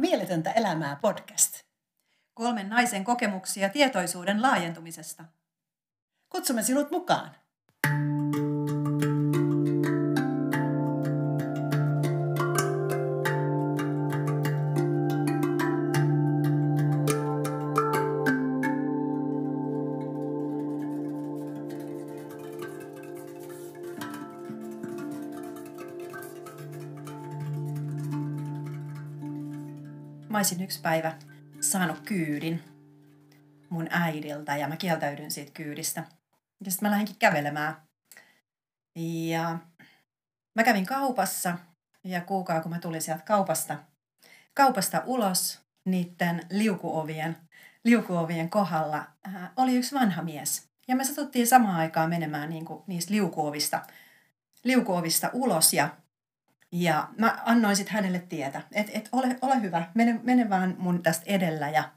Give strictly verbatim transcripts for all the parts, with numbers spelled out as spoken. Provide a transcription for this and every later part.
Mieletöntä elämää podcast. Kolmen naisen kokemuksia tietoisuuden laajentumisesta. Kutsumme sinut mukaan. Mä olisin yksi päivä saanut kyydin mun äidiltä ja mä kieltäydyin siitä kyydistä. Ja sitten mä lähdinkin kävelemään. Ja mä kävin kaupassa ja kuukaa kun mä tulin sieltä kaupasta, kaupasta ulos niiden liukuovien, liukuovien kohdalla äh, oli yksi vanha mies. Ja me satuttiin samaan aikaan menemään niinku niistä liukuovista, liukuovista ulos ja Ja mä annoin sitten hänelle tietä, että et ole, ole hyvä, mene, mene vaan mun tästä edellä. Ja...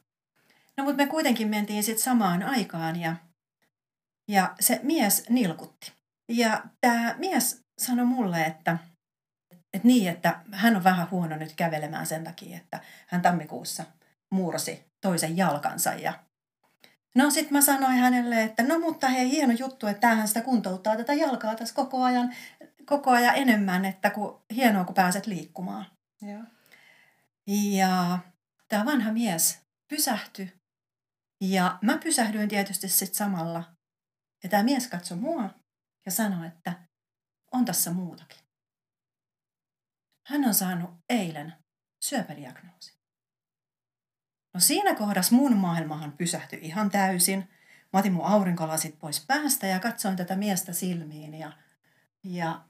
No mutta me kuitenkin mentiin sitten samaan aikaan ja, ja se mies nilkutti. Ja tämä mies sanoi mulle, että, että niin, että hän on vähän huono nyt kävelemään sen takia, että hän tammikuussa mursi toisen jalkansa. Ja... No sitten mä sanoin hänelle, että no mutta hei, hieno juttu, että tämähän sitä kuntouttaa tätä jalkaa tässä koko ajan. Koko ajan enemmän, että kun, hienoa kun pääset liikkumaan. Joo. Ja tämä vanha mies pysähtyi. Ja mä pysähdyin tietysti sitten samalla. Ja tämä mies katsoi mua ja sanoi, että on tässä muutakin. Hän on saanut eilen syöpädiagnoosin. No siinä kohdassa mun maailmahan pysähtyi ihan täysin. Mä otin mun aurinkolasit pois päästä ja katsoin tätä miestä silmiin ja... Ja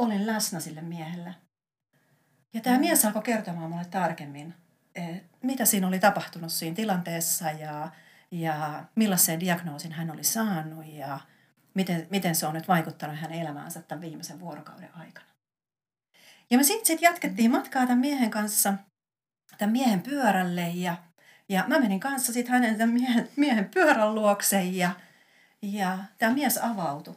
olin läsnä sille miehelle. Ja tämä mies alkoi kertomaan mulle tarkemmin, mitä siinä oli tapahtunut siinä tilanteessa ja, ja millaisen diagnoosin hän oli saanut ja miten, miten se on nyt vaikuttanut hänen elämäänsä tämän viimeisen vuorokauden aikana. Ja me sitten sit jatkettiin matkaa tämän miehen kanssa, tämän miehen pyörälle ja, ja mä menin kanssa sitten hänen tämän miehen, miehen pyörän luokse ja, ja tämä mies avautui.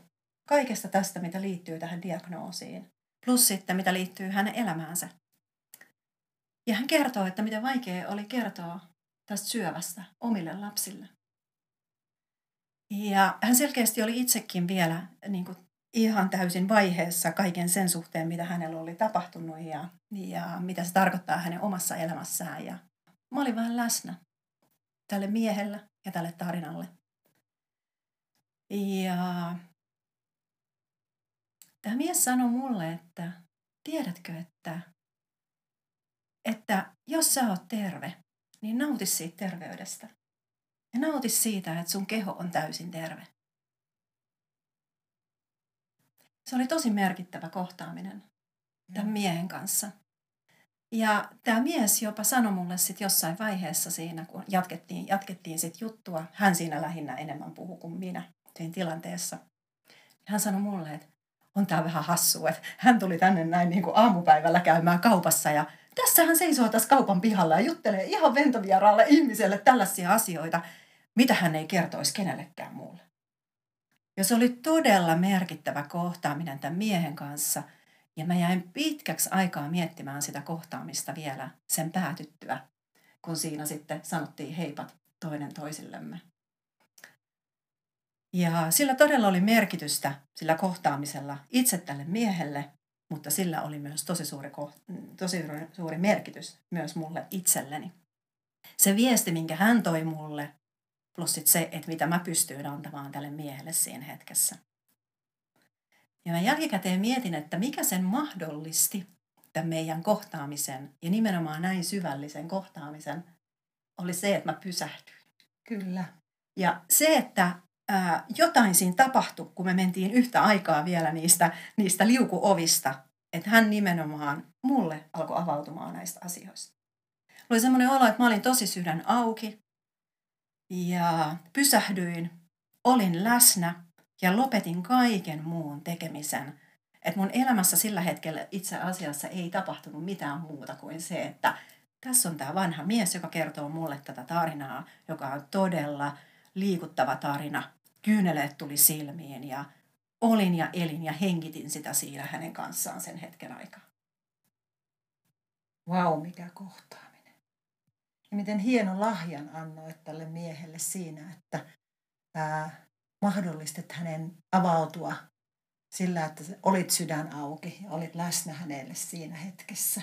Kaikesta tästä, mitä liittyy tähän diagnoosiin, plus sitten mitä liittyy hänen elämäänsä. Ja hän kertoo, että miten vaikea oli kertoa tästä syövästä omille lapsille. Ja hän selkeästi oli itsekin vielä niin kuin ihan täysin vaiheessa kaiken sen suhteen, mitä hänellä oli tapahtunut ja, ja mitä se tarkoittaa hänen omassa elämässään. Ja mä olin vähän läsnä tälle miehelle ja tälle tarinalle. Ja... Tämä mies sanoi mulle, että tiedätkö, että, että jos sä oot terve, niin nauti siitä terveydestä. Ja nauti siitä, että sun keho on täysin terve. Se oli tosi merkittävä kohtaaminen tämän miehen kanssa. Ja tämä mies jopa sanoi mulle sitten jossain vaiheessa siinä, kun jatkettiin, jatkettiin sit juttua. Hän siinä lähinnä enemmän puhui kuin minä siinä tilanteessa. Hän sanoi mulle, että on tää vähän hassua, että hän tuli tänne näin niin kuin aamupäivällä käymään kaupassa ja tässä hän seisoo tässä kaupan pihalla ja juttelee ihan ventovieraalle ihmiselle tällaisia asioita, mitä hän ei kertoisi kenellekään muulle. Ja se oli todella merkittävä kohtaaminen tämän miehen kanssa ja mä jäin pitkäksi aikaa miettimään sitä kohtaamista vielä sen päätyttyä, kun siinä sitten sanottiin heipat toinen toisillemme. Ja sillä todella oli merkitystä, sillä kohtaamisella itse tälle miehelle, mutta sillä oli myös tosi suuri, tosi suuri merkitys myös mulle itselleni. Se viesti, minkä hän toi mulle, plus sit se, että mitä mä pystyin antamaan tälle miehelle siinä hetkessä. Ja mä jälkikäteen mietin, että mikä sen mahdollisti, tämän meidän kohtaamisen, ja nimenomaan näin syvällisen kohtaamisen, oli se, että mä pysähdyin. Kyllä. Ja se, että... Ää, jotain siinä tapahtui, kun me mentiin yhtä aikaa vielä niistä, niistä liukuovista, että hän nimenomaan mulle alkoi avautumaan näistä asioista. Oli semmoinen olo, että mä olin tosi sydän auki ja pysähdyin, olin läsnä ja lopetin kaiken muun tekemisen. Että mun elämässä sillä hetkellä itse asiassa ei tapahtunut mitään muuta kuin se, että tässä on tämä vanha mies, joka kertoo mulle tätä tarinaa, joka on todella... liikuttava tarina. Kyyneleet tuli silmiin ja olin ja elin ja hengitin sitä siinä hänen kanssaan sen hetken aikaa. Vau, wow, mikä kohtaaminen. Ja miten hieno lahjan annoit tälle miehelle siinä, että ää, mahdollistet hänen avautua sillä, että olit sydän auki ja olit läsnä hänelle siinä hetkessä.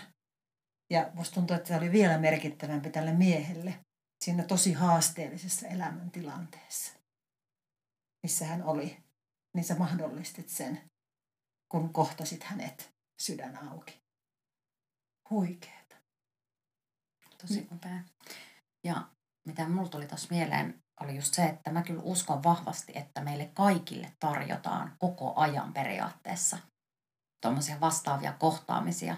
Ja musta tuntuu, että se oli vielä merkittävämpi tälle miehelle siinä tosi haasteellisessa elämäntilanteessa, missä hän oli. Niin sä mahdollistit sen, kun kohtasit hänet sydän auki. Huikeeta. Tosi upea. Ja mitä mulla tuli tuossa mieleen, oli just se, että mä kyllä uskon vahvasti, että meille kaikille tarjotaan koko ajan periaatteessa tuommoisia vastaavia kohtaamisia.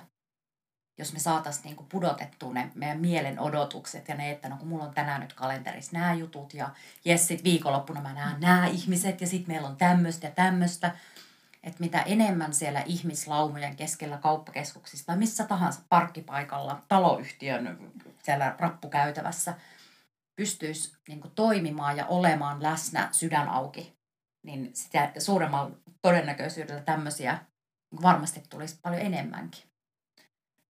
Jos me saataisiin niinku pudotettua ne meidän mielen odotukset ja ne, että no kun mulla on tänään nyt kalenterissa nämä jutut ja jes, sit viikonloppuna mä näen nämä ihmiset ja sit meillä on tämmöistä ja tämmöistä. Että mitä enemmän siellä ihmislaumojen keskellä kauppakeskuksissa tai missä tahansa parkkipaikalla, taloyhtiön siellä rappukäytävässä pystyisi niinku toimimaan ja olemaan läsnä sydän auki, niin sitä suuremmalla todennäköisyydellä tämmöisiä varmasti tulisi paljon enemmänkin.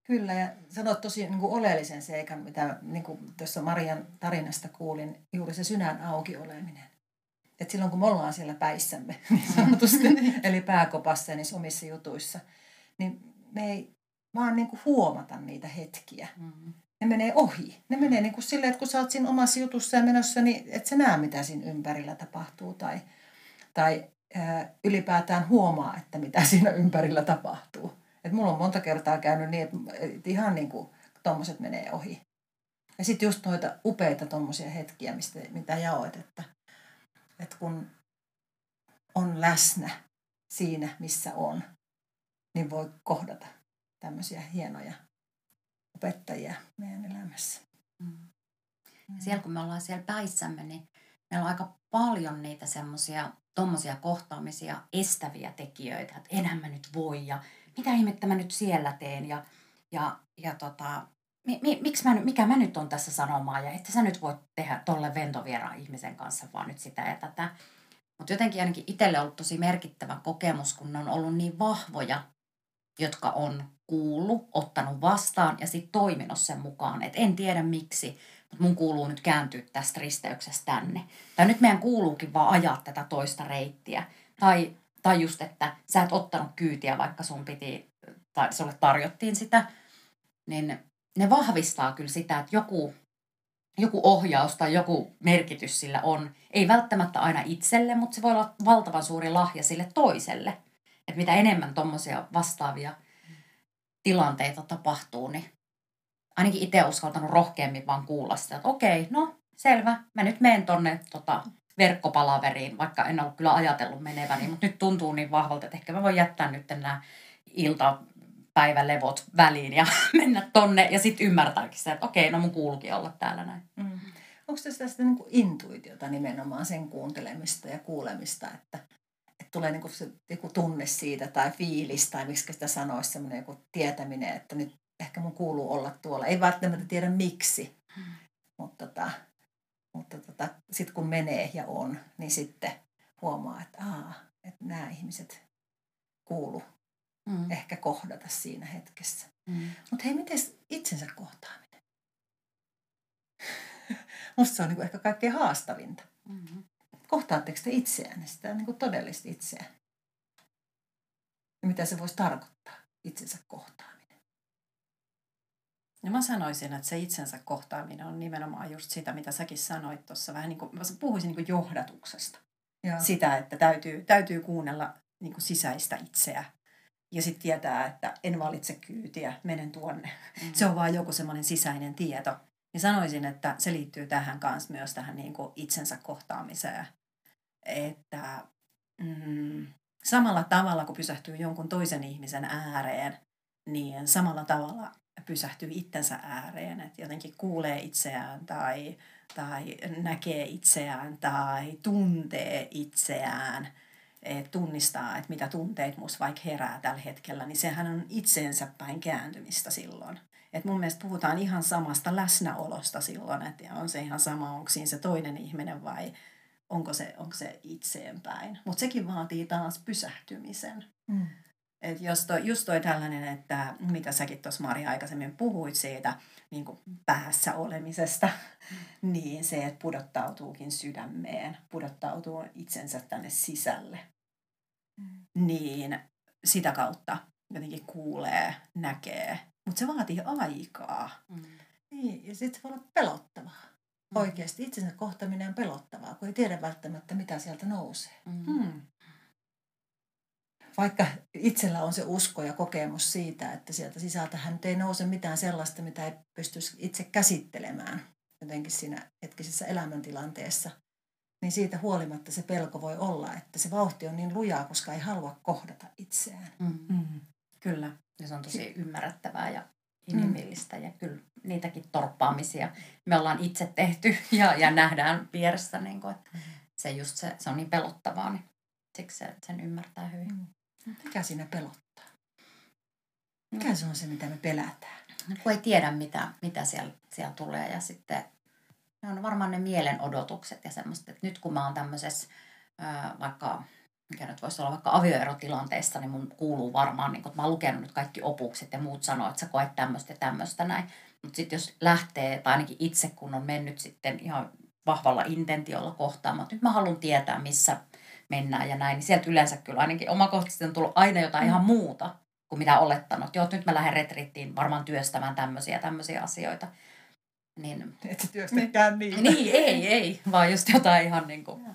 Kyllä, ja sanoit tosi niin kuin oleellisen seikan, mitä niin kuin tuossa Marian tarinasta kuulin, juuri se sydän auki oleminen. Et silloin kun me ollaan siellä päissämme, niin sanotusti, eli pääkopassa ja niissä omissa jutuissa, niin me ei vaan niin kuin huomata niitä hetkiä. Mm-hmm. Ne menee ohi. Ne menee niin kuin silleen, että kun sä oot siinä omassa jutussa ja menossa, niin et sä näe, mitä siinä ympärillä tapahtuu. Tai, tai äh, ylipäätään huomaa, että mitä siinä ympärillä tapahtuu. Että mulla on monta kertaa käynyt niin, että ihan niin kuin tommoset menee ohi. Ja sitten just noita upeita tommosia hetkiä, mistä, mitä jaoit, että, että kun on läsnä siinä, missä on, niin voi kohdata tämmöisiä hienoja opettajia meidän elämässä. Mm. Siellä kun me ollaan siellä päissämme, niin meillä on aika paljon niitä semmoisia tommosia kohtaamisia estäviä tekijöitä, että enhän mä nyt voi ja mitä ihmettä mä nyt siellä teen ja, ja, ja tota, mi, mi, miksi mä, mikä mä nyt on tässä sanomaan ja että sä nyt voit tehdä tolle ventovieraan ihmisen kanssa vaan nyt sitä ja tätä. Mutta jotenkin ainakin itselle on ollut tosi merkittävä kokemus, kun ne on ollut niin vahvoja, jotka on kuullut, ottanut vastaan ja sitten toiminut sen mukaan, että en tiedä miksi, mutta mun kuuluu nyt kääntyä tästä risteyksestä tänne. Tai nyt meidän kuuluukin vaan ajaa tätä toista reittiä tai... Tai just, että sä et ottanut kyytiä, vaikka sun piti, tai sulle tarjottiin sitä, niin ne vahvistaa kyllä sitä, että joku, joku ohjaus tai joku merkitys sillä on. Ei välttämättä aina itselle, mutta se voi olla valtavan suuri lahja sille toiselle. Että mitä enemmän tommosia vastaavia tilanteita tapahtuu, niin ainakin itse uskaltanut rohkeammin vaan kuulla sitä, että okei, no selvä, mä nyt menen tonne tota... verkkopalaveriin, vaikka en ollut kyllä ajatellut meneväni, mutta nyt tuntuu niin vahvalta, että ehkä mä voin jättää nyt nämä iltapäivälevot väliin ja mennä tonne ja sitten ymmärtääkin sitä, että okei, no mun kuuluukin olla täällä näin. Mm. Onko tässä sitä niin kuin intuitiota nimenomaan sen kuuntelemista ja kuulemista, että, että tulee niin kuin se, joku tunne siitä tai fiilis tai miksi sitä sanoisi semmoinen joku tietäminen, että nyt ehkä mun kuuluu olla tuolla. Ei välttämättä tiedä miksi, mm. mutta tota... Mutta tota, sitten kun menee ja on, niin sitten huomaa, että, aa, että nämä ihmiset kuuluu mm. ehkä kohdata siinä hetkessä. Mm. Mutta hei, miten itsensä kohtaaminen? Musta se on niinku ehkä kaikkein haastavinta. Mm-hmm. Kohtaatteko te itseään, sitä niinku todellista itseään? Ja mitä se voisi tarkoittaa, itsensä kohtaaminen? No mä sanoisin, että se itsensä kohtaaminen on nimenomaan just sitä, mitä säkin sanoit tuossa. Vähän niin kuin, mä puhuisin niin kuin johdatuksesta. Joo. Sitä, että täytyy, täytyy kuunnella niin kuin sisäistä itseä. Ja sitten tietää, että en valitse kyytiä, menen tuonne. Mm-hmm. Se on vaan joku semmoinen sisäinen tieto. Ja sanoisin, että se liittyy tähän kanssa myös tähän niin kuin itsensä kohtaamiseen. Että mm, samalla tavalla, kun pysähtyy jonkun toisen ihmisen ääreen, niin samalla tavalla... pysähtyy itsensä ääreen, että jotenkin kuulee itseään tai, tai näkee itseään tai tuntee itseään, et tunnistaa, että mitä tunteet musta vaikka herää tällä hetkellä, niin sehän on itseensä päin kääntymistä silloin. Et mun mielestä puhutaan ihan samasta läsnäolosta silloin, että on se ihan sama, onko siinä se toinen ihminen vai onko se, onko se itseen päin. Mutta sekin vaatii taas pysähtymisen. Mm. Et jos toi, just toi tällainen, että mitä säkin tuossa Mari aikaisemmin puhuit siitä niin kuin päässä olemisesta, mm. niin se, että pudottautuukin sydämeen, pudottautuu itsensä tänne sisälle, mm. niin sitä kautta jotenkin kuulee, näkee, mutta se vaatii aikaa. Mm. Niin, ja sitten se voi olla pelottavaa. Mm. Oikeasti itsensä kohtaminen on pelottavaa, kun ei tiedä välttämättä, mitä sieltä nousee. Mm. Mm. Vaikka itsellä on se usko ja kokemus siitä, että sieltä sisältähän nyt ei nouse mitään sellaista, mitä ei pystyisi itse käsittelemään jotenkin siinä hetkisessä elämäntilanteessa, niin siitä huolimatta se pelko voi olla, että se vauhti on niin lujaa, koska ei halua kohdata itseään. Mm-hmm. Kyllä. Ja se on tosi ymmärrettävää ja inhimillistä mm. ja kyllä niitäkin torppaamisia me ollaan itse tehty ja, ja nähdään vieressä, niin kuin, että se, just se, se on niin pelottavaa, niin siksi se, sen ymmärtää hyvin. Mm. Mikä siinä pelottaa? Mikä no. se on se, mitä me pelätään? Kun ei tiedä, mitä, mitä siellä, siellä tulee. Ja sitten ne on varmaan ne mielen odotukset ja semmoiset, että nyt kun mä oon tämmöisessä, ää, vaikka, mikä nyt voisi olla vaikka avioerotilanteessa, niin mun kuuluu varmaan, niin kun mä oon lukenut nyt kaikki opukset ja muut sanoo, että sä koet tämmöistä ja tämmöistä näin. Mutta sitten jos lähtee, tai ainakin itse kun on mennyt sitten ihan vahvalla intentiolla kohtaamaan, että nyt mä haluan tietää, missä mennään ja näin, niin sieltä yleensä kyllä ainakin omakohtaisesti on tullut aina jotain mm. ihan muuta kuin mitä olettanut. Joo, nyt mä lähden retriittiin varmaan työstämään tämmöisiä tämmöisiä asioita. Niin, et sä työstäkään niin. Niin, ei, ei, vaan just jotain ihan niin kuin.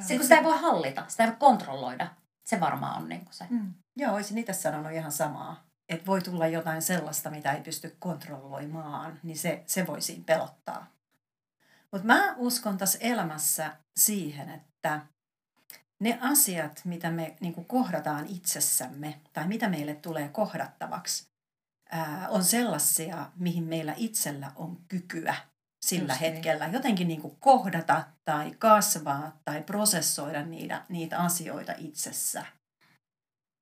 Sitten kun sitä ei voi hallita, sitä ei voi kontrolloida, se varmaan on niin kuin se. Mm. Joo, olisin itse sanonut ihan samaa, että voi tulla jotain sellaista, mitä ei pysty kontrolloimaan, niin se, se voi siinä pelottaa. Mutta mä uskon tässä elämässä siihen, että ne asiat, mitä me niin kuin kohdataan itsessämme tai mitä meille tulee kohdattavaksi, ää, on sellaisia, mihin meillä itsellä on kykyä sillä Just hetkellä. Niin. Jotenkin niin kuin kohdata tai kasvaa tai prosessoida niitä, niitä asioita itsessä.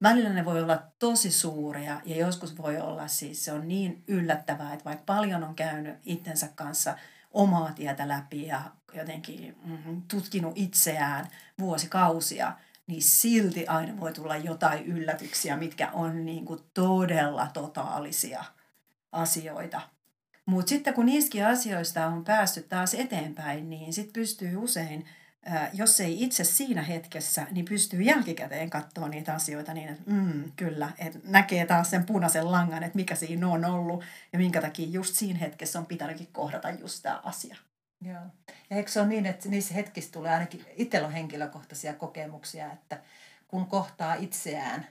Välillä ne voi olla tosi suuria ja joskus voi olla siis se on niin yllättävää, että vaikka paljon on käynyt itsensä kanssa omaa tietä läpi ja jotenkin mm, tutkinut itseään vuosikausia, niin silti aina voi tulla jotain yllätyksiä, mitkä on niin kuin todella totaalisia asioita. Mutta sitten kun niistäkin asioista on päässyt taas eteenpäin, niin sitten pystyy usein, ää, jos ei itse siinä hetkessä, niin pystyy jälkikäteen katsoa niitä asioita niin, että mm, kyllä, et näkee taas sen punaisen langan, että mikä siinä on ollut ja minkä takia just siinä hetkessä on pitänytkin kohdata just tämä asia. Joo. Ja eikö se ole niin, että niissä hetkissä tulee ainakin itsellä on henkilökohtaisia kokemuksia, että kun kohtaa itseään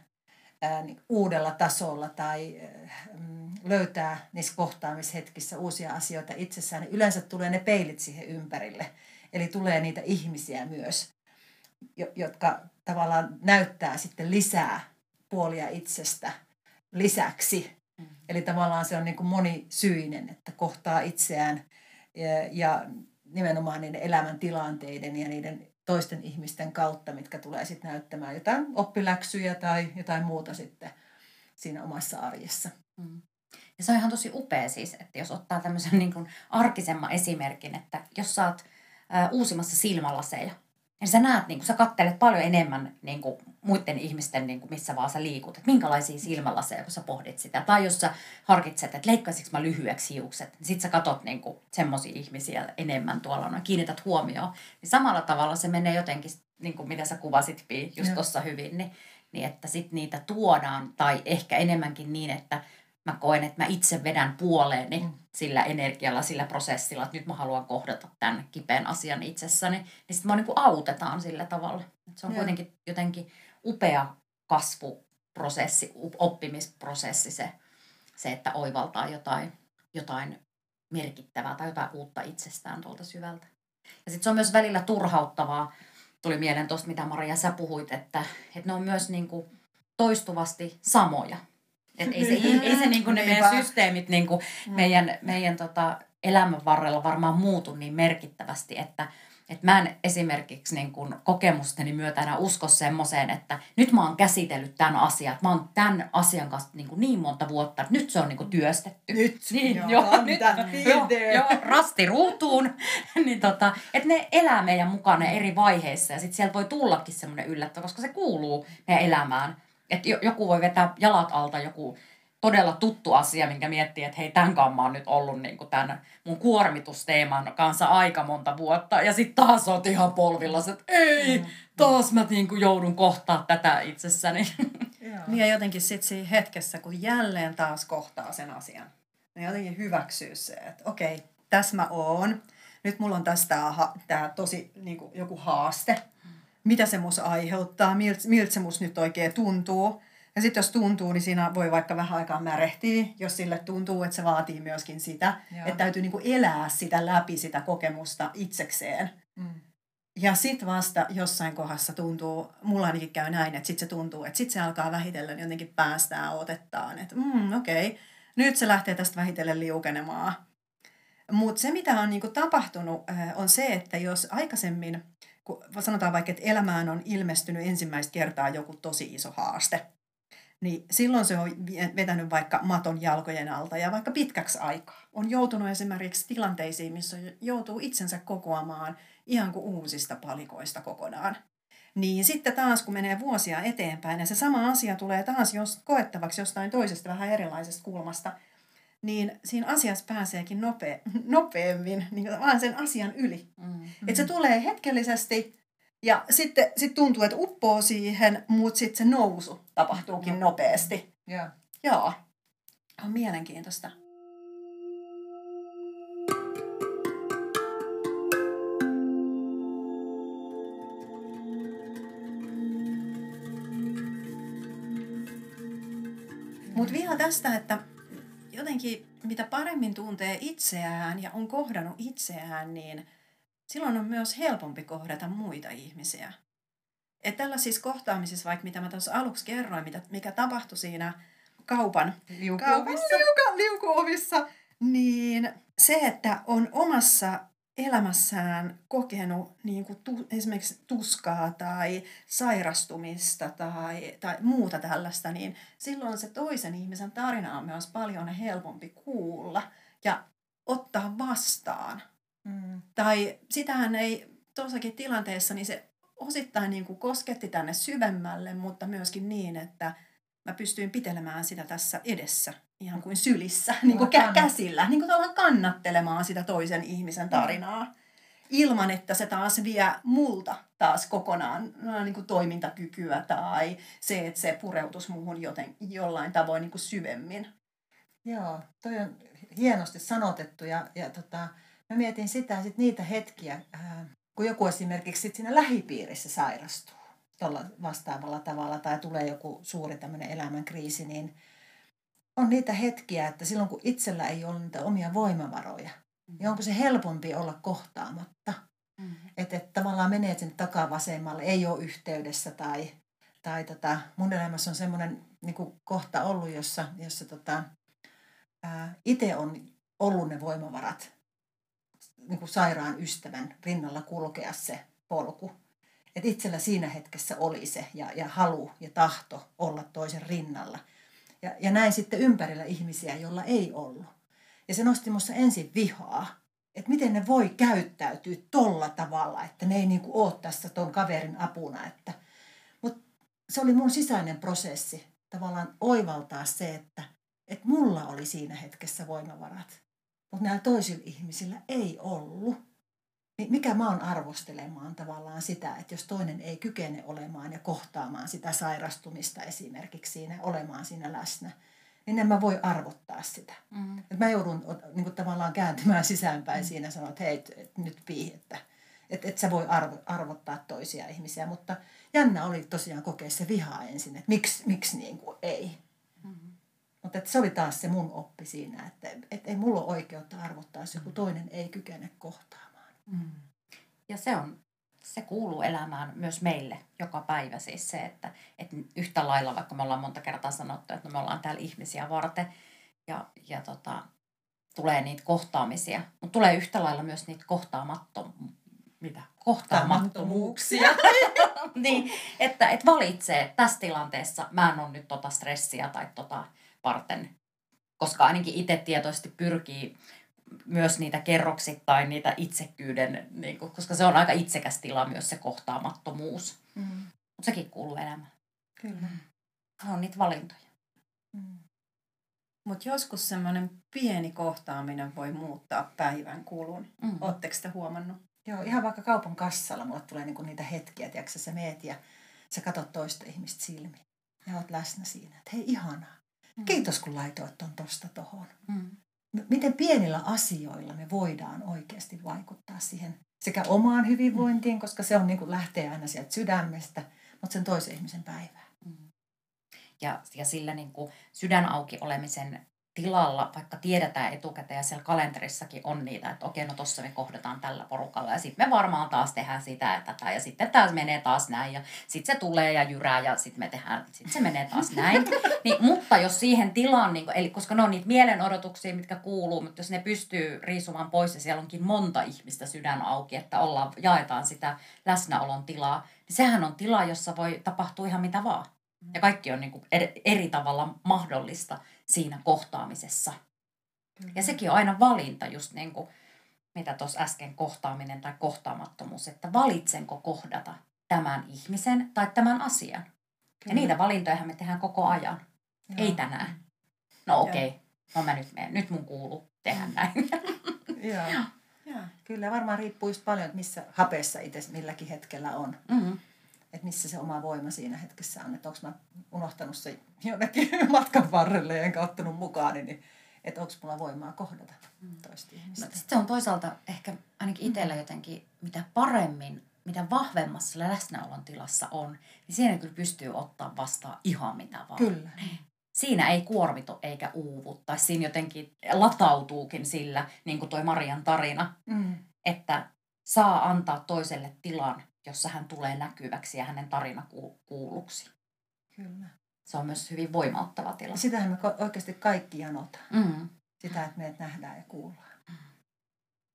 ää, niin uudella tasolla tai ää, löytää niissä kohtaamishetkissä uusia asioita itsessään, niin yleensä tulee ne peilit siihen ympärille. Eli tulee niitä ihmisiä myös, jotka tavallaan näyttää sitten lisää puolia itsestä lisäksi. Mm-hmm. Eli tavallaan se on niin kuin monisyinen, että kohtaa itseään. Ja nimenomaan niiden elämäntilanteiden ja niiden toisten ihmisten kautta, mitkä tulee sitten näyttämään jotain oppiläksyjä tai jotain muuta sitten siinä omassa arjessa. Mm. Ja se on ihan tosi upea siis, että jos ottaa tämmöisen niin kuin arkisemman esimerkin, että jos sä oot ä, uusimassa silmälaseja, niin sä näet, niin kun sä kattelet paljon enemmän niin kun muiden ihmisten, niin kun missä vaan sä liikut. Että minkälaisia silmälaseja, kun sä pohdit sitä. Tai jos sä harkitset, että leikkaisinko mä lyhyeksi hiukset, niin sit sä katot niin semmoisia ihmisiä enemmän tuolla. No, kiinnität huomioon. Niin samalla tavalla se menee jotenkin, niin kuin mitä sä kuvasit Pii, just tuossa hyvin. Niin, niin että sit niitä tuodaan, tai ehkä enemmänkin niin, että mä koen, että mä itse vedän puoleeni mm. sillä energialla, sillä prosessilla, että nyt mä haluan kohdata tämän kipeän asian itsessäni. Niin sitten mä niin kuin autetaan sillä tavalla. Et se on ja. kuitenkin jotenkin upea kasvuprosessi, oppimisprosessi se, se että oivaltaa jotain, jotain merkittävää tai jotain uutta itsestään tuolta syvältä. Ja sitten se on myös välillä turhauttavaa. Tuli mieleen tuosta, mitä Maria sä puhuit, että, että ne on myös niin kuin toistuvasti samoja. Et ei se, ei, ei se niinku ne meidän systeemit niinku meidän, meidän tota, elämän varrella varmaan muutu niin merkittävästi, että et mä en esimerkiksi niinku kokemusteni myötä enää usko semmoiseen, että nyt mä oon käsitellyt tämän asian, mä oon tämän asian kanssa niinku niin monta vuotta, että nyt se on niinku työstetty. Nyt, niin, joo, joo, nyt joo, joo, rasti ruutuun. Niin tota, että ne elää meidän mukana eri vaiheissa ja sitten sieltä voi tullakin semmoinen yllättävä, koska se kuuluu meidän elämään. Että joku voi vetää jalat alta joku todella tuttu asia, minkä miettii, että hei, tämän kanssa mä oon nyt ollut niin kuin tämän mun kuormitusteeman kanssa aika monta vuotta. Ja sitten taas oot ihan polvilla, että ei, taas mä niin kuin joudun kohtaa tätä itsessäni. Niin ja jotenkin sitten siinä hetkessä, kun jälleen taas kohtaa sen asian, niin jotenkin hyväksyy se, että okei, tässä mä oon. Nyt mulla on tässä tää, tää tosi niin kuin joku haaste. Mitä se musta aiheuttaa, miltä milt se musta nyt oikein tuntuu. Ja sitten jos tuntuu, niin siinä voi vaikka vähän aikaa märehtiä, jos sille tuntuu, että se vaatii myöskin sitä. Joo. Että täytyy niinku elää sitä läpi, sitä kokemusta itsekseen. Mm. Ja sitten vasta jossain kohdassa tuntuu, mulla ainakin käy näin, että sitten se tuntuu, että sitten se alkaa vähitellen jotenkin päästää otettaan. Että mm, okei, okay. Nyt se lähtee tästä vähitellen liukenemaan. Mutta se, mitä on niinku tapahtunut, on se, että jos aikaisemmin, kun sanotaan vaikka, että elämään on ilmestynyt ensimmäistä kertaa joku tosi iso haaste, niin silloin se on vetänyt vaikka maton jalkojen alta ja vaikka pitkäksi aikaa. On joutunut esimerkiksi tilanteisiin, missä joutuu itsensä kokoamaan ihan kuin uusista palikoista kokonaan. Niin sitten taas, kun menee vuosia eteenpäin ja se sama asia tulee taas jos, koettavaksi jostain toisesta vähän erilaisesta kulmasta, niin siinä asiassa pääseekin nopea, nopeammin niin vaan sen asian yli. Mm. Että se tulee hetkellisesti ja sitten sit tuntuu, että uppoo siihen, mutta sitten se nousu tapahtuukin mm. nopeasti. Yeah. Joo, on mielenkiintoista. Mm. Mutta vielä tästä, että jotenkin mitä paremmin tuntee itseään ja on kohdannut itseään, niin silloin on myös helpompi kohdata muita ihmisiä. Et tällaisissa kohtaamisissa, vaikka mitä mä tuossa aluksi kerroin, mitä, mikä tapahtui siinä kaupan liukuovissa, liuka, liukuovissa, niin se, että on omassa elämässään kokenut niin kuin tu, esimerkiksi tuskaa tai sairastumista tai, tai muuta tällaista, niin silloin se toisen ihmisen tarina on myös paljon helpompi kuulla ja ottaa vastaan. Mm. Tai sitähän ei tuossakin tilanteessa, niin se osittain niin kuin kosketti tänne syvemmälle, mutta myöskin niin, että mä pystyin pitelemään sitä tässä edessä, ihan kuin sylissä, niin kuin kä- käsillä, niin kuin tavallaan kannattelemaan sitä toisen ihmisen tarinaa, ilman että se taas vie multa taas kokonaan niin kuin toimintakykyä tai se, että se pureutuisi muuhun joten, jollain tavoin niin kuin syvemmin. Joo, toi on hienosti sanotettu ja, ja tota... Mä mietin sitä, sit niitä hetkiä, kun joku esimerkiksi sit siinä lähipiirissä sairastuu tuolla vastaavalla tavalla tai tulee joku suuri tämmöinen elämänkriisi, niin on niitä hetkiä, että silloin kun itsellä ei ole niitä omia voimavaroja, niin onko se helpompi olla kohtaamatta. Mm-hmm. Että et tavallaan menee sen takavasemmalle, ei ole yhteydessä tai, tai tota, mun elämässä on semmoinen niin kuin kohta ollut, jossa, jossa tota, itse on ollut ne voimavarat. Niin kuin sairaan ystävän rinnalla kulkea se polku. Et itsellä siinä hetkessä oli se ja, ja halu ja tahto olla toisen rinnalla. Ja, ja näin sitten ympärillä ihmisiä, joilla ei ollut. Ja se nosti minussa ensin vihaa, että miten ne voi käyttäytyä tolla tavalla, että ne ei niin kuin ole tässä tuon kaverin apuna. Että... Mutta se oli mun sisäinen prosessi tavallaan oivaltaa se, että, että mulla oli siinä hetkessä voimavarat. Mutta näillä toisilla ihmisillä ei ollut. Mikä mä oon arvostelemaan tavallaan sitä, että jos toinen ei kykene olemaan ja kohtaamaan sitä sairastumista esimerkiksi siinä, olemaan siinä läsnä, niin en mä voi arvottaa sitä. Mm. Et mä joudun niin kuin tavallaan kääntymään sisäänpäin mm. siinä ja sanoa, että hei, nyt pii, että et, et sä voi arvo, arvottaa toisia ihmisiä. Mutta jännä oli tosiaan kokea se vihaa ensin, että miksi, miksi niin kuin ei. Mutta se oli taas se mun oppi siinä, että et ei mulla ole oikeutta arvottaa, jos joku toinen ei kykene kohtaamaan. Mm. Ja se, on, se kuuluu elämään myös meille joka päivä siis se, että et yhtä lailla, vaikka me ollaan monta kertaa sanottu, että me ollaan täällä ihmisiä varten ja, ja tota, tulee niitä kohtaamisia, mutta tulee yhtä lailla myös niitä kohtaamattomuuksia. Mitä? Kohtaamattomuuksia. Niin, että et valitsee, että tässä tilanteessa mä en ole nyt tota stressiä tai tota varten, koska ainakin itse tietoisesti pyrkii myös niitä kerroksittain, niitä itsekkyyden, niin kuin, koska se on aika itsekäs tila myös se kohtaamattomuus. Mm. Mutta sekin kuuluu elämään. Kyllä. on niitä valintoja. Mm. Mutta joskus semmoinen pieni kohtaaminen voi muuttaa päivän kulun. Mm. Ootteko te huomannut? Joo, ihan vaikka kaupan kassalla mulle tulee niinku niitä hetkiä, tiiäksä, sä meet ja sä katot toista ihmistä silmiin. Ja oot läsnä siinä, että hei, ihanaa. Mm. Kiitos, kun laitoit ton tosta tohon. Mm. Miten pienillä asioilla me voidaan oikeasti vaikuttaa siihen sekä omaan hyvinvointiin, mm. koska se on niinku lähtee aina sieltä sydämestä, mutta sen toisen ihmisen päivään. Mm. Ja, ja sillä niinku sydän auki olemisen tilalla, vaikka tiedetään etukäteen ja siellä kalenterissakin on niitä, että okei, no tossa me kohdataan tällä porukalla ja sitten me varmaan taas tehdään sitä ja tätä ja sitten taas menee taas näin ja sitten se tulee ja jyrää ja sitten me tehdään, sitten se menee taas näin. Niin, mutta jos siihen tilaan, niin kun, eli koska ne on niitä mielenodotuksia, mitkä kuuluu, mutta jos ne pystyy riisumaan pois ja siellä onkin monta ihmistä sydän auki, että ollaan, jaetaan sitä läsnäolon tilaa, niin sehän on tila, jossa voi tapahtua ihan mitä vaan. Ja kaikki on niin kuin eri tavalla mahdollista siinä kohtaamisessa. Kyllä. Ja sekin on aina valinta, just niin kuin mitä tuossa äsken kohtaaminen tai kohtaamattomuus, että valitsenko kohdata tämän ihmisen tai tämän asian. Kyllä. Ja niitä valintoja me tehdään koko ajan. Joo. Ei tänään. No okei, okay. No mä nyt menen. Nyt mun kuuluu tehdä näin. Joo. Joo. Kyllä, varmaan riippuu just paljon, että missä hapeessa itse milläkin hetkellä on. Mm-hmm. Että missä se oma voima siinä hetkessä on. Että onko mä unohtanut se jonnekin matkan varrelle ja enkä ottanut mukaani. Niin, että onko mulla voimaa kohdata toista ihmistä. No, sitten se on toisaalta ehkä ainakin itsellä jotenkin, mitä paremmin, mitä vahvemmassa läsnäolon tilassa on, niin siinä kyllä pystyy ottaa vastaan ihan mitä vaan. Kyllä. Siinä ei kuormitu eikä uuvu. Tai siinä jotenkin latautuukin sillä, niin kuin toi Marian tarina, mm. että saa antaa toiselle tilan, jossa hän tulee näkyväksi ja hänen tarina kuulluksi. Kyllä. Se on myös hyvin voimauttava tila. Sitähän me oikeasti kaikki janotaan. Mm. Sitä, että meidät nähdään ja kuullaan. Mm.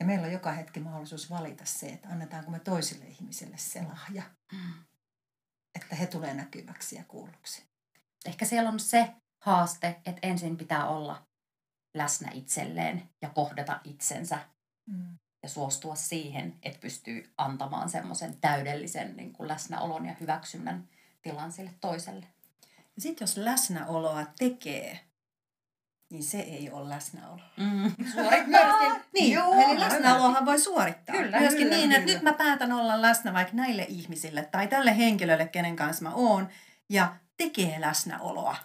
Ja meillä on joka hetki mahdollisuus valita se, että annetaanko me toisille ihmisille se lahja. Mm. Että he tulee näkyväksi ja kuulluksi. Ehkä siellä on se haaste, että ensin pitää olla läsnä itselleen ja kohdata itsensä. Mm. Ja suostua siihen, että pystyy antamaan semmoisen täydellisen niin kuin läsnäolon ja hyväksynnän tilan sille toiselle. Ja sitten jos läsnäoloa tekee, niin se ei ole läsnäolo. Mm. Suorittaa. Niin, joo, eli läsnäoloahan voi suorittaa. Kyllä, myöskin kyllä, niin, kyllä. Että nyt mä päätän olla läsnä vaikka näille ihmisille tai tälle henkilölle, kenen kanssa mä oon, ja tekee läsnäoloa.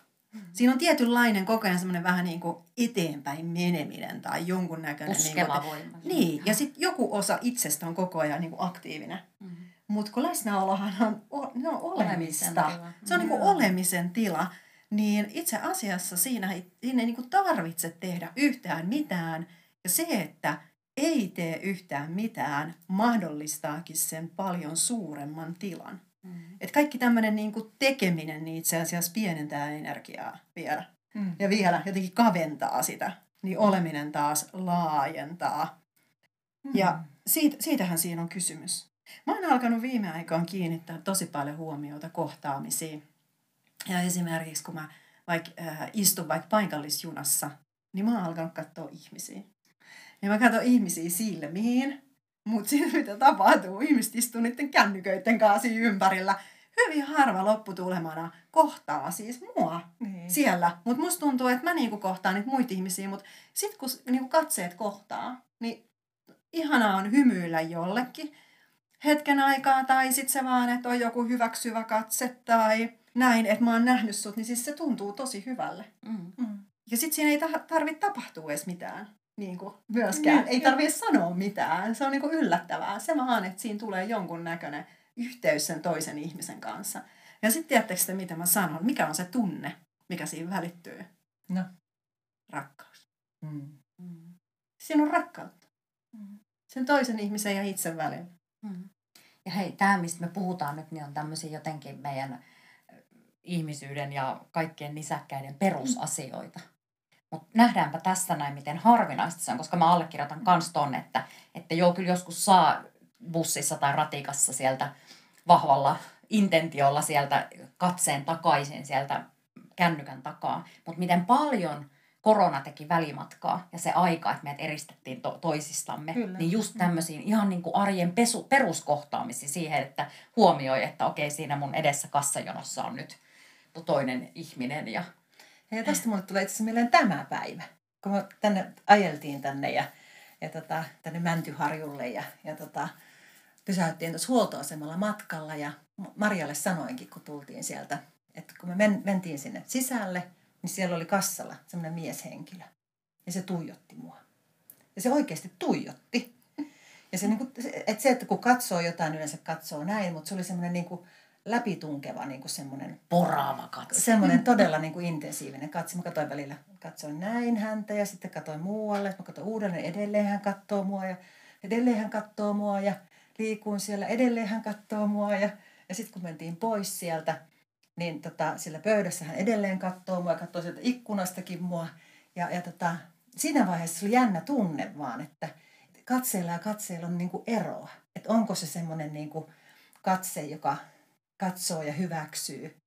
Siinä on tietynlainen koko ajan semmoinen vähän niin kuin eteenpäin meneminen tai jonkun näköinen. Puskeva niin voima. Niin, ja sitten joku osa itsestä on koko ajan niin kuin aktiivinen. Mm-hmm. Mutta kun läsnäolohan on, on olemista, olemisen se on niin kuin olemisen tila, niin itse asiassa siinä ei, siinä ei niin kuin tarvitse tehdä yhtään mitään. Ja se, että ei tee yhtään mitään, mahdollistaakin sen paljon suuremman tilan. Mm. Että kaikki tämmöinen niinku tekeminen niin itse asiassa pienentää energiaa vielä. Mm. Ja vielä jotenkin kaventaa sitä. Niin oleminen taas laajentaa. Mm. Ja siitä, siitähän siinä on kysymys. Mä oon alkanut viime aikaan kiinnittää tosi paljon huomiota kohtaamisiin. Ja esimerkiksi kun mä vaik, äh, istun vaikka paikallisjunassa, niin mä oon alkanut katsoa ihmisiä. Ja mä katson ihmisiä silmiin. Mutta siinä mitä tapahtuu, ihmiset istuu niiden kännyköiden kanssa ympärillä. Hyvin harva lopputulemana kohtaa siis mua niin siellä. Mutta musta tuntuu, että mä niinku kohtaan niitä muita ihmisiä. Mutta sitten kun niinku katseet kohtaa, niin ihanaa on hymyillä jollekin hetken aikaa. Tai sitten se vaan, että on joku hyväksyvä katse tai näin, että mä oon nähnyt sut. Niin siis se tuntuu tosi hyvälle. Mm. Mm. Ja sitten siinä ei tarvitse tapahtua edes mitään. Niin kuin myöskään. Niin, ei tarvitse sanoa mitään. Se on niin kuin yllättävää. Se vaan, että siinä tulee jonkun näköinen yhteys sen toisen ihmisen kanssa. Ja sitten tiedättekö te, mitä mä sanon? Mikä on se tunne, mikä siinä välittyy? No. Rakkaus. Mm. Mm. Siinä on rakkautta. Mm. Sen toisen ihmisen ja itsen välillä. Mm. Ja hei, tämä mistä me puhutaan nyt, niin on tämmöisiä jotenkin meidän ihmisyyden ja kaikkien nisäkkäiden perusasioita. Mm. Mutta nähdäänpä tässä näin, miten harvinaista se on, koska mä allekirjoitan kans ton, että, että joo, kyllä joskus saa bussissa tai ratikassa sieltä vahvalla intentiolla sieltä katseen takaisin sieltä kännykän takaa. Mutta miten paljon korona teki välimatkaa ja se aika, että meidät eristettiin to- toisistamme, kyllä, niin just tämmöisiin ihan niin kuin arjen pesu- peruskohtaamisiin siihen, että huomioi, että okei, siinä mun edessä kassajonossa on nyt toinen ihminen. Ja, ja tästä mulle tulee itse asiassa mieleen tämä päivä, kun me tänne ajeltiin tänne ja, ja tota, tänne Mäntyharjulle ja, ja tota, pysäyttiin tuossa huoltoasemalla matkalla ja Marjalle sanoinkin, kun tultiin sieltä, että kun me men, mentiin sinne sisälle, niin siellä oli kassalla semmoinen mieshenkilö ja se tuijotti mua. Ja se oikeasti tuijotti. Ja se, niin kuin, että se, että kun katsoo jotain, yleensä katsoo näin, mutta se oli semmoinen niin kuin läpitunkeva, niin kuin semmoinen poraava katse. Semmoinen todella niin kuin intensiivinen katse. Mä katsoin välillä, katsoin näin häntä ja sitten katsoin muualle. Mä katsoin uudelleen, edelleen hän katsoo mua ja edelleen hän katsoo mua ja liikuin siellä, edelleen hän katsoo mua. Ja, ja sitten kun mentiin pois sieltä, niin tota, sillä pöydässä hän edelleen katsoo mua ja katsoo sieltä ikkunastakin mua. Ja, ja tota, siinä vaiheessa oli jännä tunne vaan, että katseella ja katseella on niin kuin eroa. Että onko se semmoinen niin kuin katse, joka katsoo ja hyväksyy.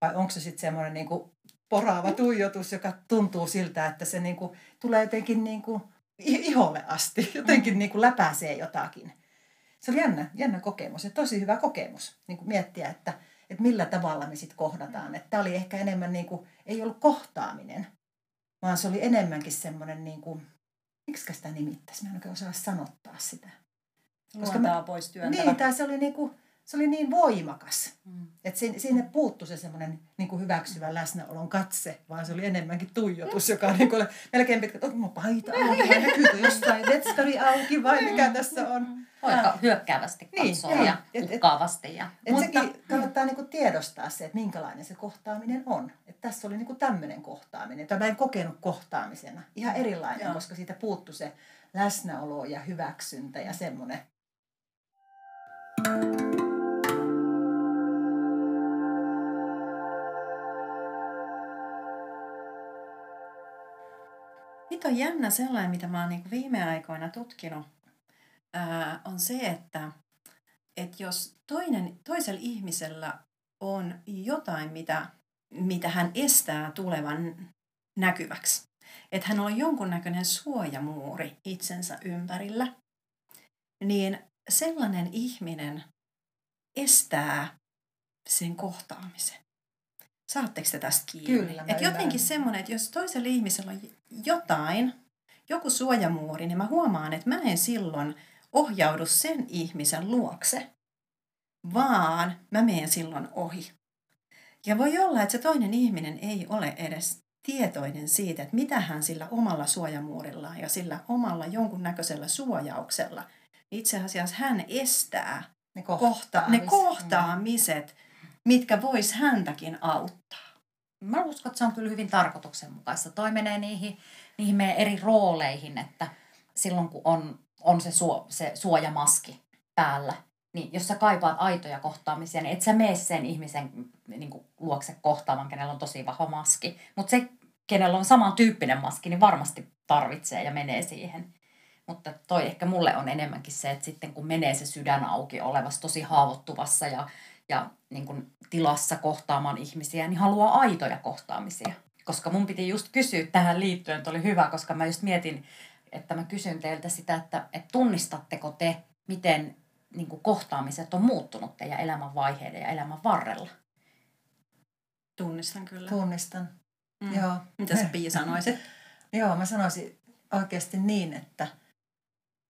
Vai onko se sitten semmoinen niin kuin poraava tuijotus, joka tuntuu siltä, että se niin kuin tulee jotenkin niin kuin iholle asti. Jotenkin niin kuin läpäisee jotakin. Se oli jännä, jännä kokemus ja tosi hyvä kokemus niin kuin miettiä, että, että millä tavalla me sitten kohdataan. Että tämä oli ehkä enemmän, niin kuin, ei ollut kohtaaminen, vaan se oli enemmänkin semmoinen... Niin kuin, miksi sitä nimittäisi? Mä en oikein osaa sanottaa sitä. Koska luotaa mä... pois työntävä. Niin, tai se oli, niinku, se oli niin voimakas. Mm. Että sinne puuttui se semmoinen niinku hyväksyvä läsnäolon katse, vaan se oli enemmänkin tuijotus, joka on niinku, melkein pitkä, että onko mun paita auki vai näkyykö jostain vetskari auki vai mikä tässä on. Voika hyökkäävästi katsoa niin, ja uhkaavasti. Ja... Mutta... Sekin kannattaa niinku tiedostaa se, että minkälainen se kohtaaminen on. Et tässä oli niinku tämmöinen kohtaaminen, jota mä en kokenut kohtaamisena. Ihan erilainen, joo, koska siitä puuttui se läsnäolo ja hyväksyntä ja semmoinen. Nyt on jännä sellainen, mitä mä oon niinku viime aikoina tutkinut. Ää, on se, että et jos toinen, toisella ihmisellä on jotain, mitä, mitä hän estää tulevan näkyväksi, että hän on jonkunnäköinen suojamuuri itsensä ympärillä, niin sellainen ihminen estää sen kohtaamisen. Saatteko te tästä kiinni? Kyllä, et jotenkin semmoinen, että jos toisella ihmisellä on jotain, joku suojamuuri, niin mä huomaan, että mä en silloin ohjaudu sen ihmisen luokse, vaan mä menen silloin ohi. Ja voi olla, että se toinen ihminen ei ole edes tietoinen siitä, että mitä hän sillä omalla suojamuurillaan ja sillä omalla jonkunnäköisellä suojauksella. Itse asiassa hän estää ne kohtaamiset, ne kohtaamiset mitkä vois häntäkin auttaa. Mä uskon, että se on kyllä hyvin tarkoituksenmukaista. Toi menee niihin, niihin meidän eri rooleihin, että silloin kun on... on se, suo, se suojamaski päällä, niin jos sä kaipaat aitoja kohtaamisia, niin et sä mene sen ihmisen niin kuin, luokse kohtaamaan, kenellä on tosi vahva maski. Mutta se, kenellä on samantyyppinen maski, niin varmasti tarvitsee ja menee siihen. Mutta toi ehkä mulle on enemmänkin se, että sitten kun menee se sydän auki olevassa, tosi haavoittuvassa ja, ja niin kuin, tilassa kohtaamaan ihmisiä, niin haluaa aitoja kohtaamisia. Koska mun piti just kysyä tähän liittyen, että oli hyvä, koska mä just mietin, että mä kysyn teiltä sitä, että, että tunnistatteko te, miten niin kuin kohtaamiset on muuttunut teidän elämän vaiheiden ja elämän varrella? Tunnistan kyllä. Tunnistan, mm. joo. Mitä sä Pia sanoisit? Joo, mä sanoisin oikeasti niin, että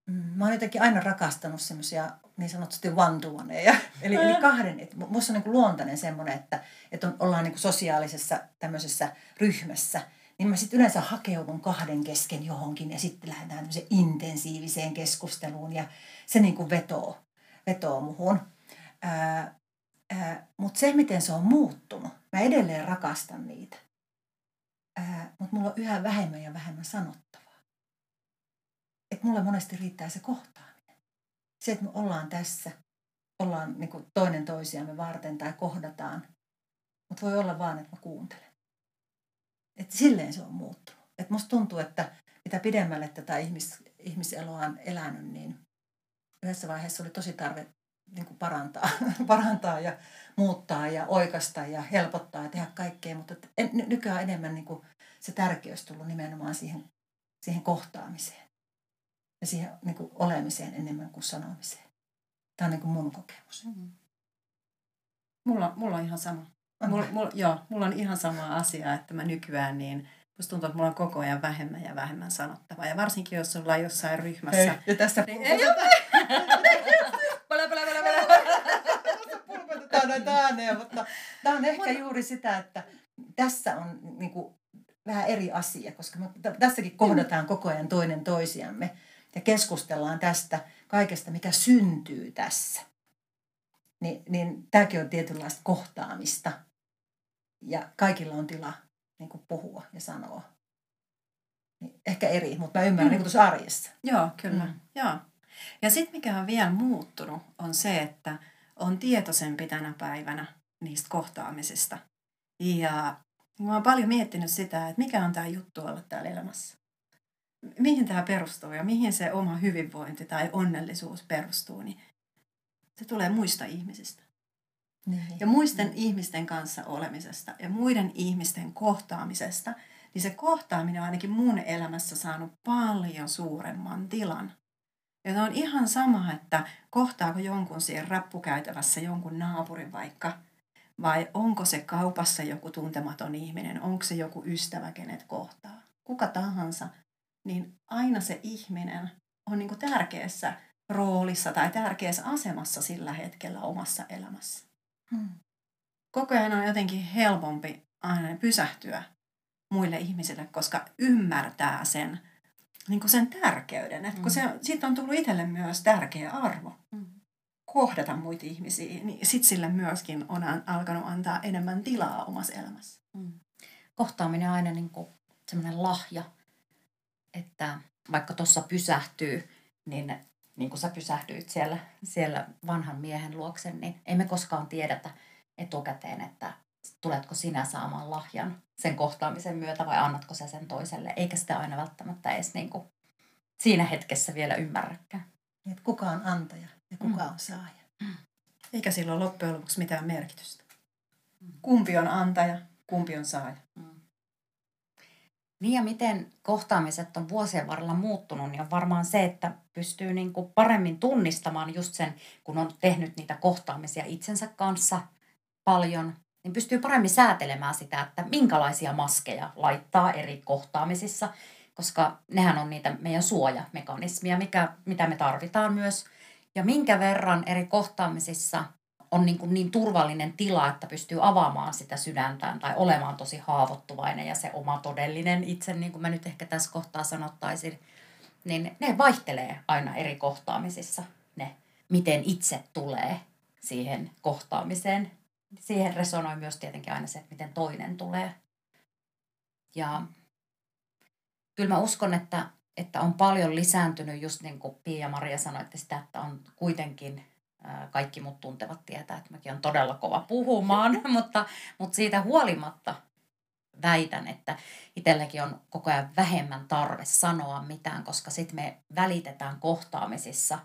mm, mä oon jotenkin aina rakastanut semmoisia niin sanotusti one-to-oneja. Eli, eli kahden, että musta on niin kuin luontainen semmoinen, että, että on, ollaan niin kuin sosiaalisessa tämmöisessä ryhmässä, niin mä sitten yleensä hakeudun kahden kesken johonkin ja sitten lähdetään tämmöiseen intensiiviseen keskusteluun ja se niin kuin vetoo, vetoo muhun. Mutta se, miten se on muuttunut, mä edelleen rakastan niitä. Mutta mulla on yhä vähemmän ja vähemmän sanottavaa. Että mulla monesti riittää se kohtaaminen. Se, että me ollaan tässä, ollaan niin kuin toinen toisiamme varten tai kohdataan. Mutta voi olla vaan, että mä kuuntelen. Että silleen se on muuttunut. Että musta tuntuu, että mitä pidemmälle tätä ihmis, ihmiseloa on elänyt, niin yhdessä vaiheessa oli tosi tarve niin kuin parantaa, parantaa ja muuttaa ja oikaista ja helpottaa ja tehdä kaikkea. Mutta en, nykyään enemmän niin kuin se tärkeys tullut nimenomaan siihen, siihen kohtaamiseen ja siihen niin kuin olemiseen enemmän kuin sanomiseen. Tämä on niin kuin mun kokemus. Mm-hmm. Mulla, mulla on ihan sama. Mul, mul, joo, mulla on ihan sama asia, että mä nykyään niin, musta tuntuu, että mulla on koko ajan vähemmän ja vähemmän sanottavaa. Ja varsinkin, jos ollaan jossain ryhmässä. Hei, ja tässä niin, ei ole! Pala, pala, pala, pala. Tässä pulpoitetaan noita ääneen, mutta tää on ehkä juuri sitä, että tässä on niinku vähän eri asia, koska me tässäkin kohdataan koko ajan toinen toisiamme ja keskustellaan tästä kaikesta, mikä syntyy tässä. Niin, niin tämäkin on tietynlaista kohtaamista ja kaikilla on tila niin kuin puhua ja sanoa. Niin ehkä eri, mutta mä ymmärrän mm. niin kuin tuossa arjessa. Joo, kyllä. Mm. Joo. Ja sitten mikä on vielä muuttunut on se, että on tietoisempi tänä päivänä niistä kohtaamisista. Ja mä oon paljon miettinyt sitä, että mikä on tämä juttu olla täällä elämässä. Mihin tämä perustuu ja mihin se oma hyvinvointi tai onnellisuus perustuu, niin se tulee muista ihmisistä. Niin. Ja muisten niin. ihmisten kanssa olemisesta ja muiden ihmisten kohtaamisesta, niin se kohtaaminen on ainakin mun elämässä saanut paljon suuremman tilan. Ja on ihan sama, että kohtaako jonkun siinä rappukäytävässä jonkun naapurin vaikka, vai onko se kaupassa joku tuntematon ihminen, onko se joku ystävä, kenet kohtaa. Kuka tahansa, niin aina se ihminen on niin kuin tärkeässä roolissa tai tärkeässä asemassa sillä hetkellä omassa elämässä. Hmm. Koko ajan on jotenkin helpompi aina pysähtyä muille ihmisille, koska ymmärtää sen, niin kuin sen tärkeyden. Et kun hmm. se, siitä on tullut itselle myös tärkeä arvo. Hmm. Kohdata muita ihmisiä, niin sitten sillä myöskin on alkanut antaa enemmän tilaa omassa elämässä. Hmm. Kohtaaminen on aina niin kuin sellainen lahja, että vaikka tuossa pysähtyy, niin niin kuin sä pysähdyit siellä, siellä vanhan miehen luokse, niin ei me koskaan tiedetä etukäteen, että tuletko sinä saamaan lahjan sen kohtaamisen myötä vai annatko sä sen toiselle. Eikä sitä aina välttämättä edes niin kuin siinä hetkessä vielä ymmärräkään. Että kuka on antaja ja kuka mm. on saaja. Mm. Eikä silloin loppujen lopuksi mitään merkitystä. Mm. Kumpi on antaja, kumpi on saaja. Mm. Niin ja miten kohtaamiset on vuosien varrella muuttunut, niin on varmaan se, että pystyy niin kuin paremmin tunnistamaan just sen, kun on tehnyt niitä kohtaamisia itsensä kanssa paljon, niin pystyy paremmin säätelemään sitä, että minkälaisia maskeja laittaa eri kohtaamisissa, koska nehän on niitä meidän suojamekanismia, mikä, mitä me tarvitaan myös. Ja minkä verran eri kohtaamisissa on niin kuin niin turvallinen tila, että pystyy avaamaan sitä sydäntään tai olemaan tosi haavoittuvainen ja se oma todellinen itse, niin kuin mä nyt ehkä tässä kohtaa sanottaisin, niin ne vaihtelee aina eri kohtaamisissa, ne, miten itse tulee siihen kohtaamiseen. Siihen resonoi myös tietenkin aina se, että miten toinen tulee. Ja kyllä mä uskon, että, että on paljon lisääntynyt, just niin kuin Pia-Maria sanoi, että sitä, että on kuitenkin kaikki mut tuntevat tietää, että mäkin on todella kova puhumaan, mutta, mutta siitä huolimatta väitän, että itselläkin on koko ajan vähemmän tarve sanoa mitään, koska sitten me välitetään kohtaamisissa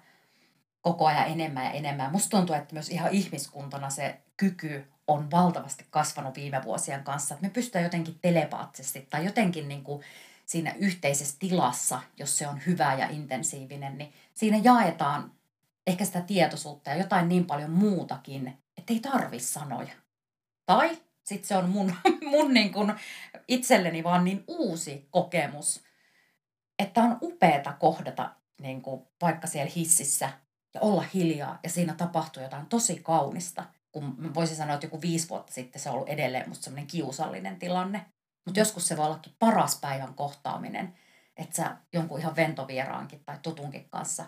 koko ajan enemmän ja enemmän. Musta tuntuu, että myös ihan ihmiskuntana se kyky on valtavasti kasvanut viime vuosien kanssa, että me pystytään jotenkin telepaattisesti tai jotenkin niin kuin siinä yhteisessä tilassa, jos se on hyvä ja intensiivinen, niin siinä jaetaan ehkä sitä tietoisuutta ja jotain niin paljon muutakin, että ei tarvi sanoja. Tai sitten se on mun, mun niin kuin itselleni vaan niin uusi kokemus, että on upeata kohdata niin kuin vaikka siellä hississä ja olla hiljaa. Ja siinä tapahtuu jotain tosi kaunista. Kun voisin sanoa, että joku viisi vuotta sitten se on ollut edelleen musta semmoinen kiusallinen tilanne. Mutta joskus se voi ollakin paras päivän kohtaaminen, että sä jonkun ihan ventovieraankin tai tutunkin kanssa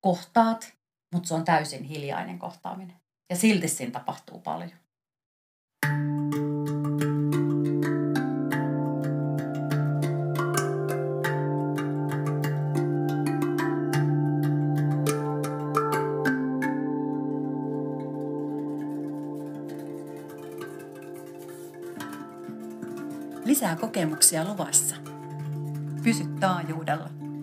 kohtaat, mutta se on täysin hiljainen kohtaaminen. Ja silti siinä tapahtuu paljon. Lisää kokemuksia luvassa. Pysy taajuudella.